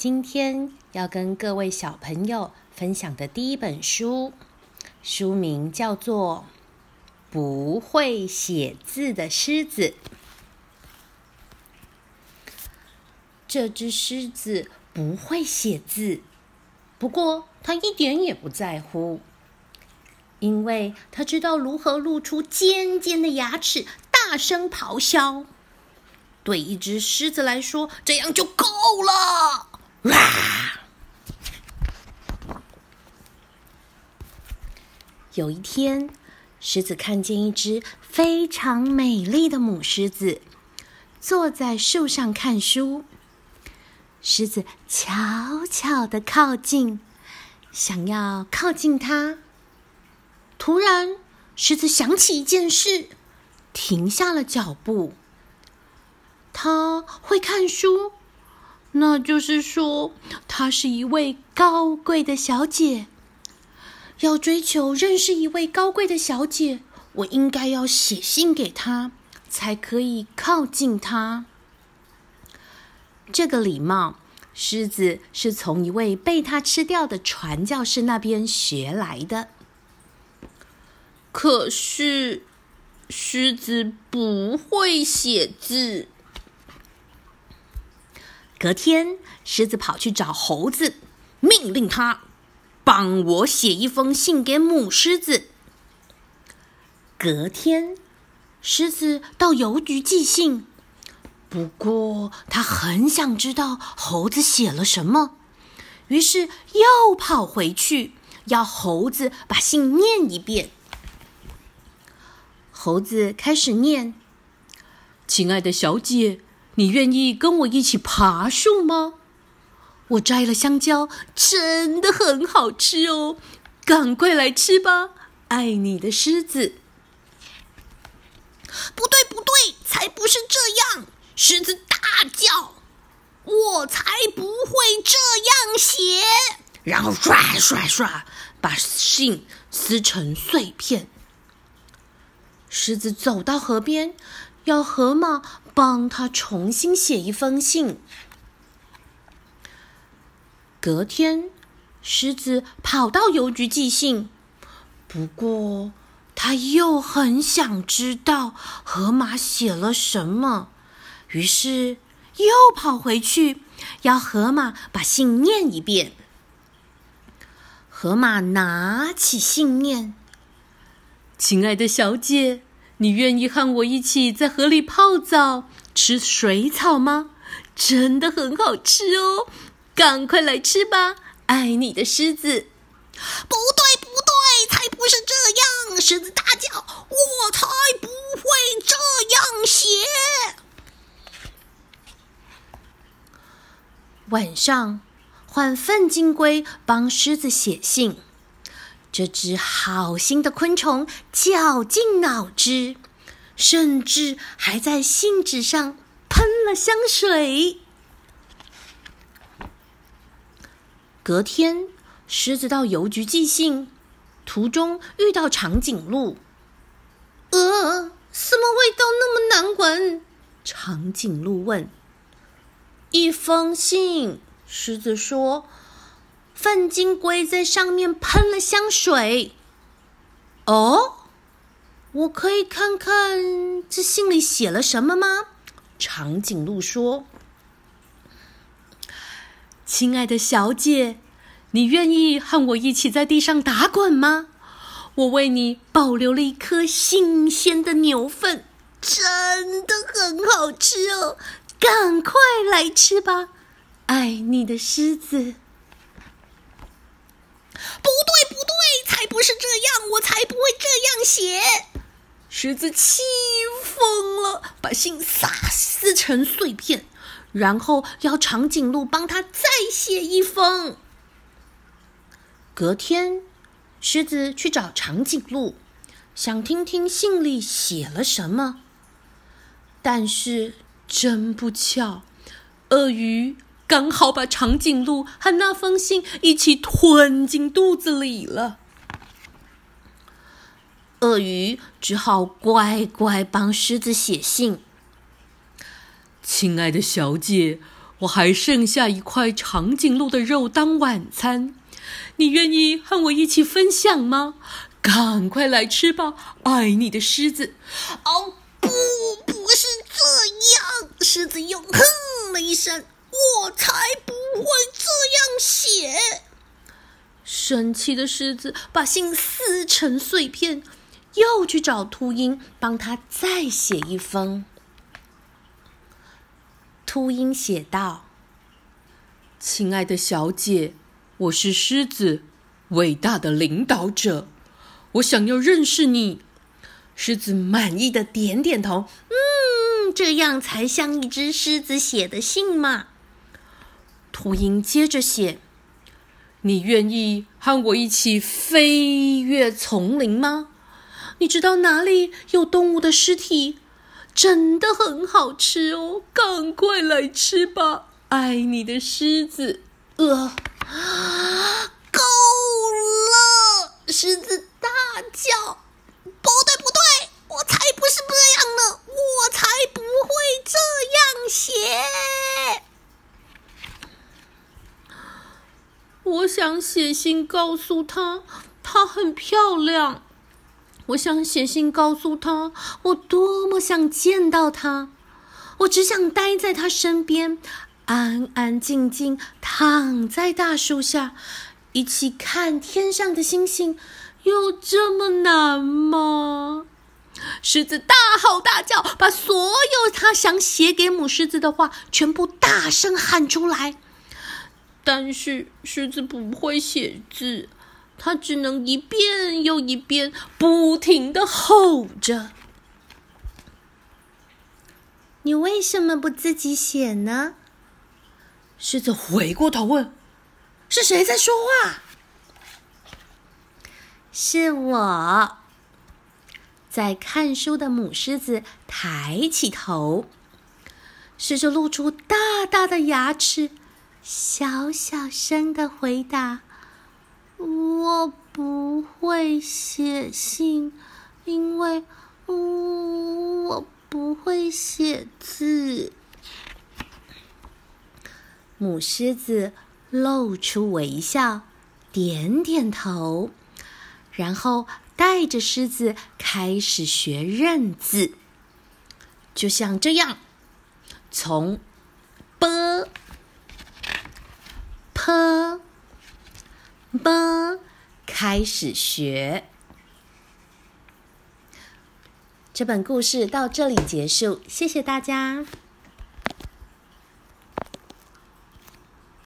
今天要跟各位小朋友分享的第一本书，书名叫做《不会写字的狮子》。这只狮子不会写字，不过它一点也不在乎，因为它知道如何露出尖尖的牙齿，大声咆哮。对一只狮子来说，这样就够了。有一天，狮子看见一只非常美丽的母狮子坐在树上看书。狮子悄悄地靠近，想要靠近它。突然，狮子想起一件事，停下了脚步。它会看书，那就是说，她是一位高贵的小姐。要追求认识一位高贵的小姐，我应该要写信给她，才可以靠近她。这个礼貌，狮子是从一位被她吃掉的传教士那边学来的。可是，狮子不会写字。隔天，狮子跑去找猴子，命令他帮我写一封信给母狮子。隔天，狮子到邮局寄信，不过他很想知道猴子写了什么，于是又跑回去，要猴子把信念一遍。猴子开始念：“亲爱的小姐，你愿意跟我一起爬树吗？我摘了香蕉，真的很好吃哦，赶快来吃吧，爱你的狮子。”不对不对，才不是这样！狮子大叫：“我才不会这样写！”然后唰唰唰，把信撕成碎片。狮子走到河边，要河马帮他重新写一封信。隔天，狮子跑到邮局寄信，不过他又很想知道河马写了什么，于是又跑回去，要河马把信念一遍。河马拿起信念：“亲爱的小姐，你愿意和我一起在河里泡澡，吃水草吗？真的很好吃哦，赶快来吃吧，爱你的狮子。”不对不对，才不是这样！狮子大叫：“我才不会这样写！”晚上，换粪金龟帮狮子写信。这只好心的昆虫绞尽脑汁，甚至还在信纸上喷了香水。隔天，狮子到邮局寄信，途中遇到长颈鹿。什么味道那么难闻？长颈鹿问。一封信，狮子说。粪金龟在上面喷了香水。哦，我可以看看这信里写了什么吗？长颈鹿说：“亲爱的小姐，你愿意和我一起在地上打滚吗？我为你保留了一颗新鲜的牛粪，真的很好吃哦，赶快来吃吧，爱你的狮子。”不对不对，才不是这样！我才不会这样写！狮子气疯了，把信撕成碎片，然后要长颈鹿帮他再写一封。隔天，狮子去找长颈鹿，想听听信里写了什么。但是真不巧，鳄鱼刚好把长颈鹿和那封信一起吞进肚子里了。鳄鱼只好乖乖帮狮子写信：“亲爱的小姐，我还剩下一块长颈鹿的肉当晚餐，你愿意和我一起分享吗？赶快来吃吧，爱你的狮子。哦，不是这样，狮子又哼了一声，我才不会这样写。生气的狮子把信撕成碎片，又去找秃鹰帮他再写一封。秃鹰写道：亲爱的小姐，我是狮子，伟大的领导者，我想要认识你。狮子满意的点点头，这样才像一只狮子写的信嘛。秃鹰接着写：你愿意和我一起飞越丛林吗？你知道哪里有动物的尸体？真的很好吃哦，赶快来吃吧，爱你的狮子。够了！狮子大叫：不对，我才不是这样呢，我才不会这样写。我想写信告诉他，她很漂亮。我想写信告诉他，我多么想见到他。我只想待在他身边，安安静静躺在大树下，一起看天上的星星。有这么难吗？狮子大吼大叫，把所有他想写给母狮子的话全部大声喊出来。但是狮子不会写字，他只能一遍又一遍不停地吼着。你为什么不自己写呢？狮子回过头问，是谁在说话？是我。在看书的母狮子抬起头，狮子露出大大的牙齿，小小声地回答：我不会写信，因为我不会写字。母狮子露出微笑，点点头，然后带着狮子开始学认字。就像这样，从 b、p、b 开始学。这本故事到这里结束，谢谢大家。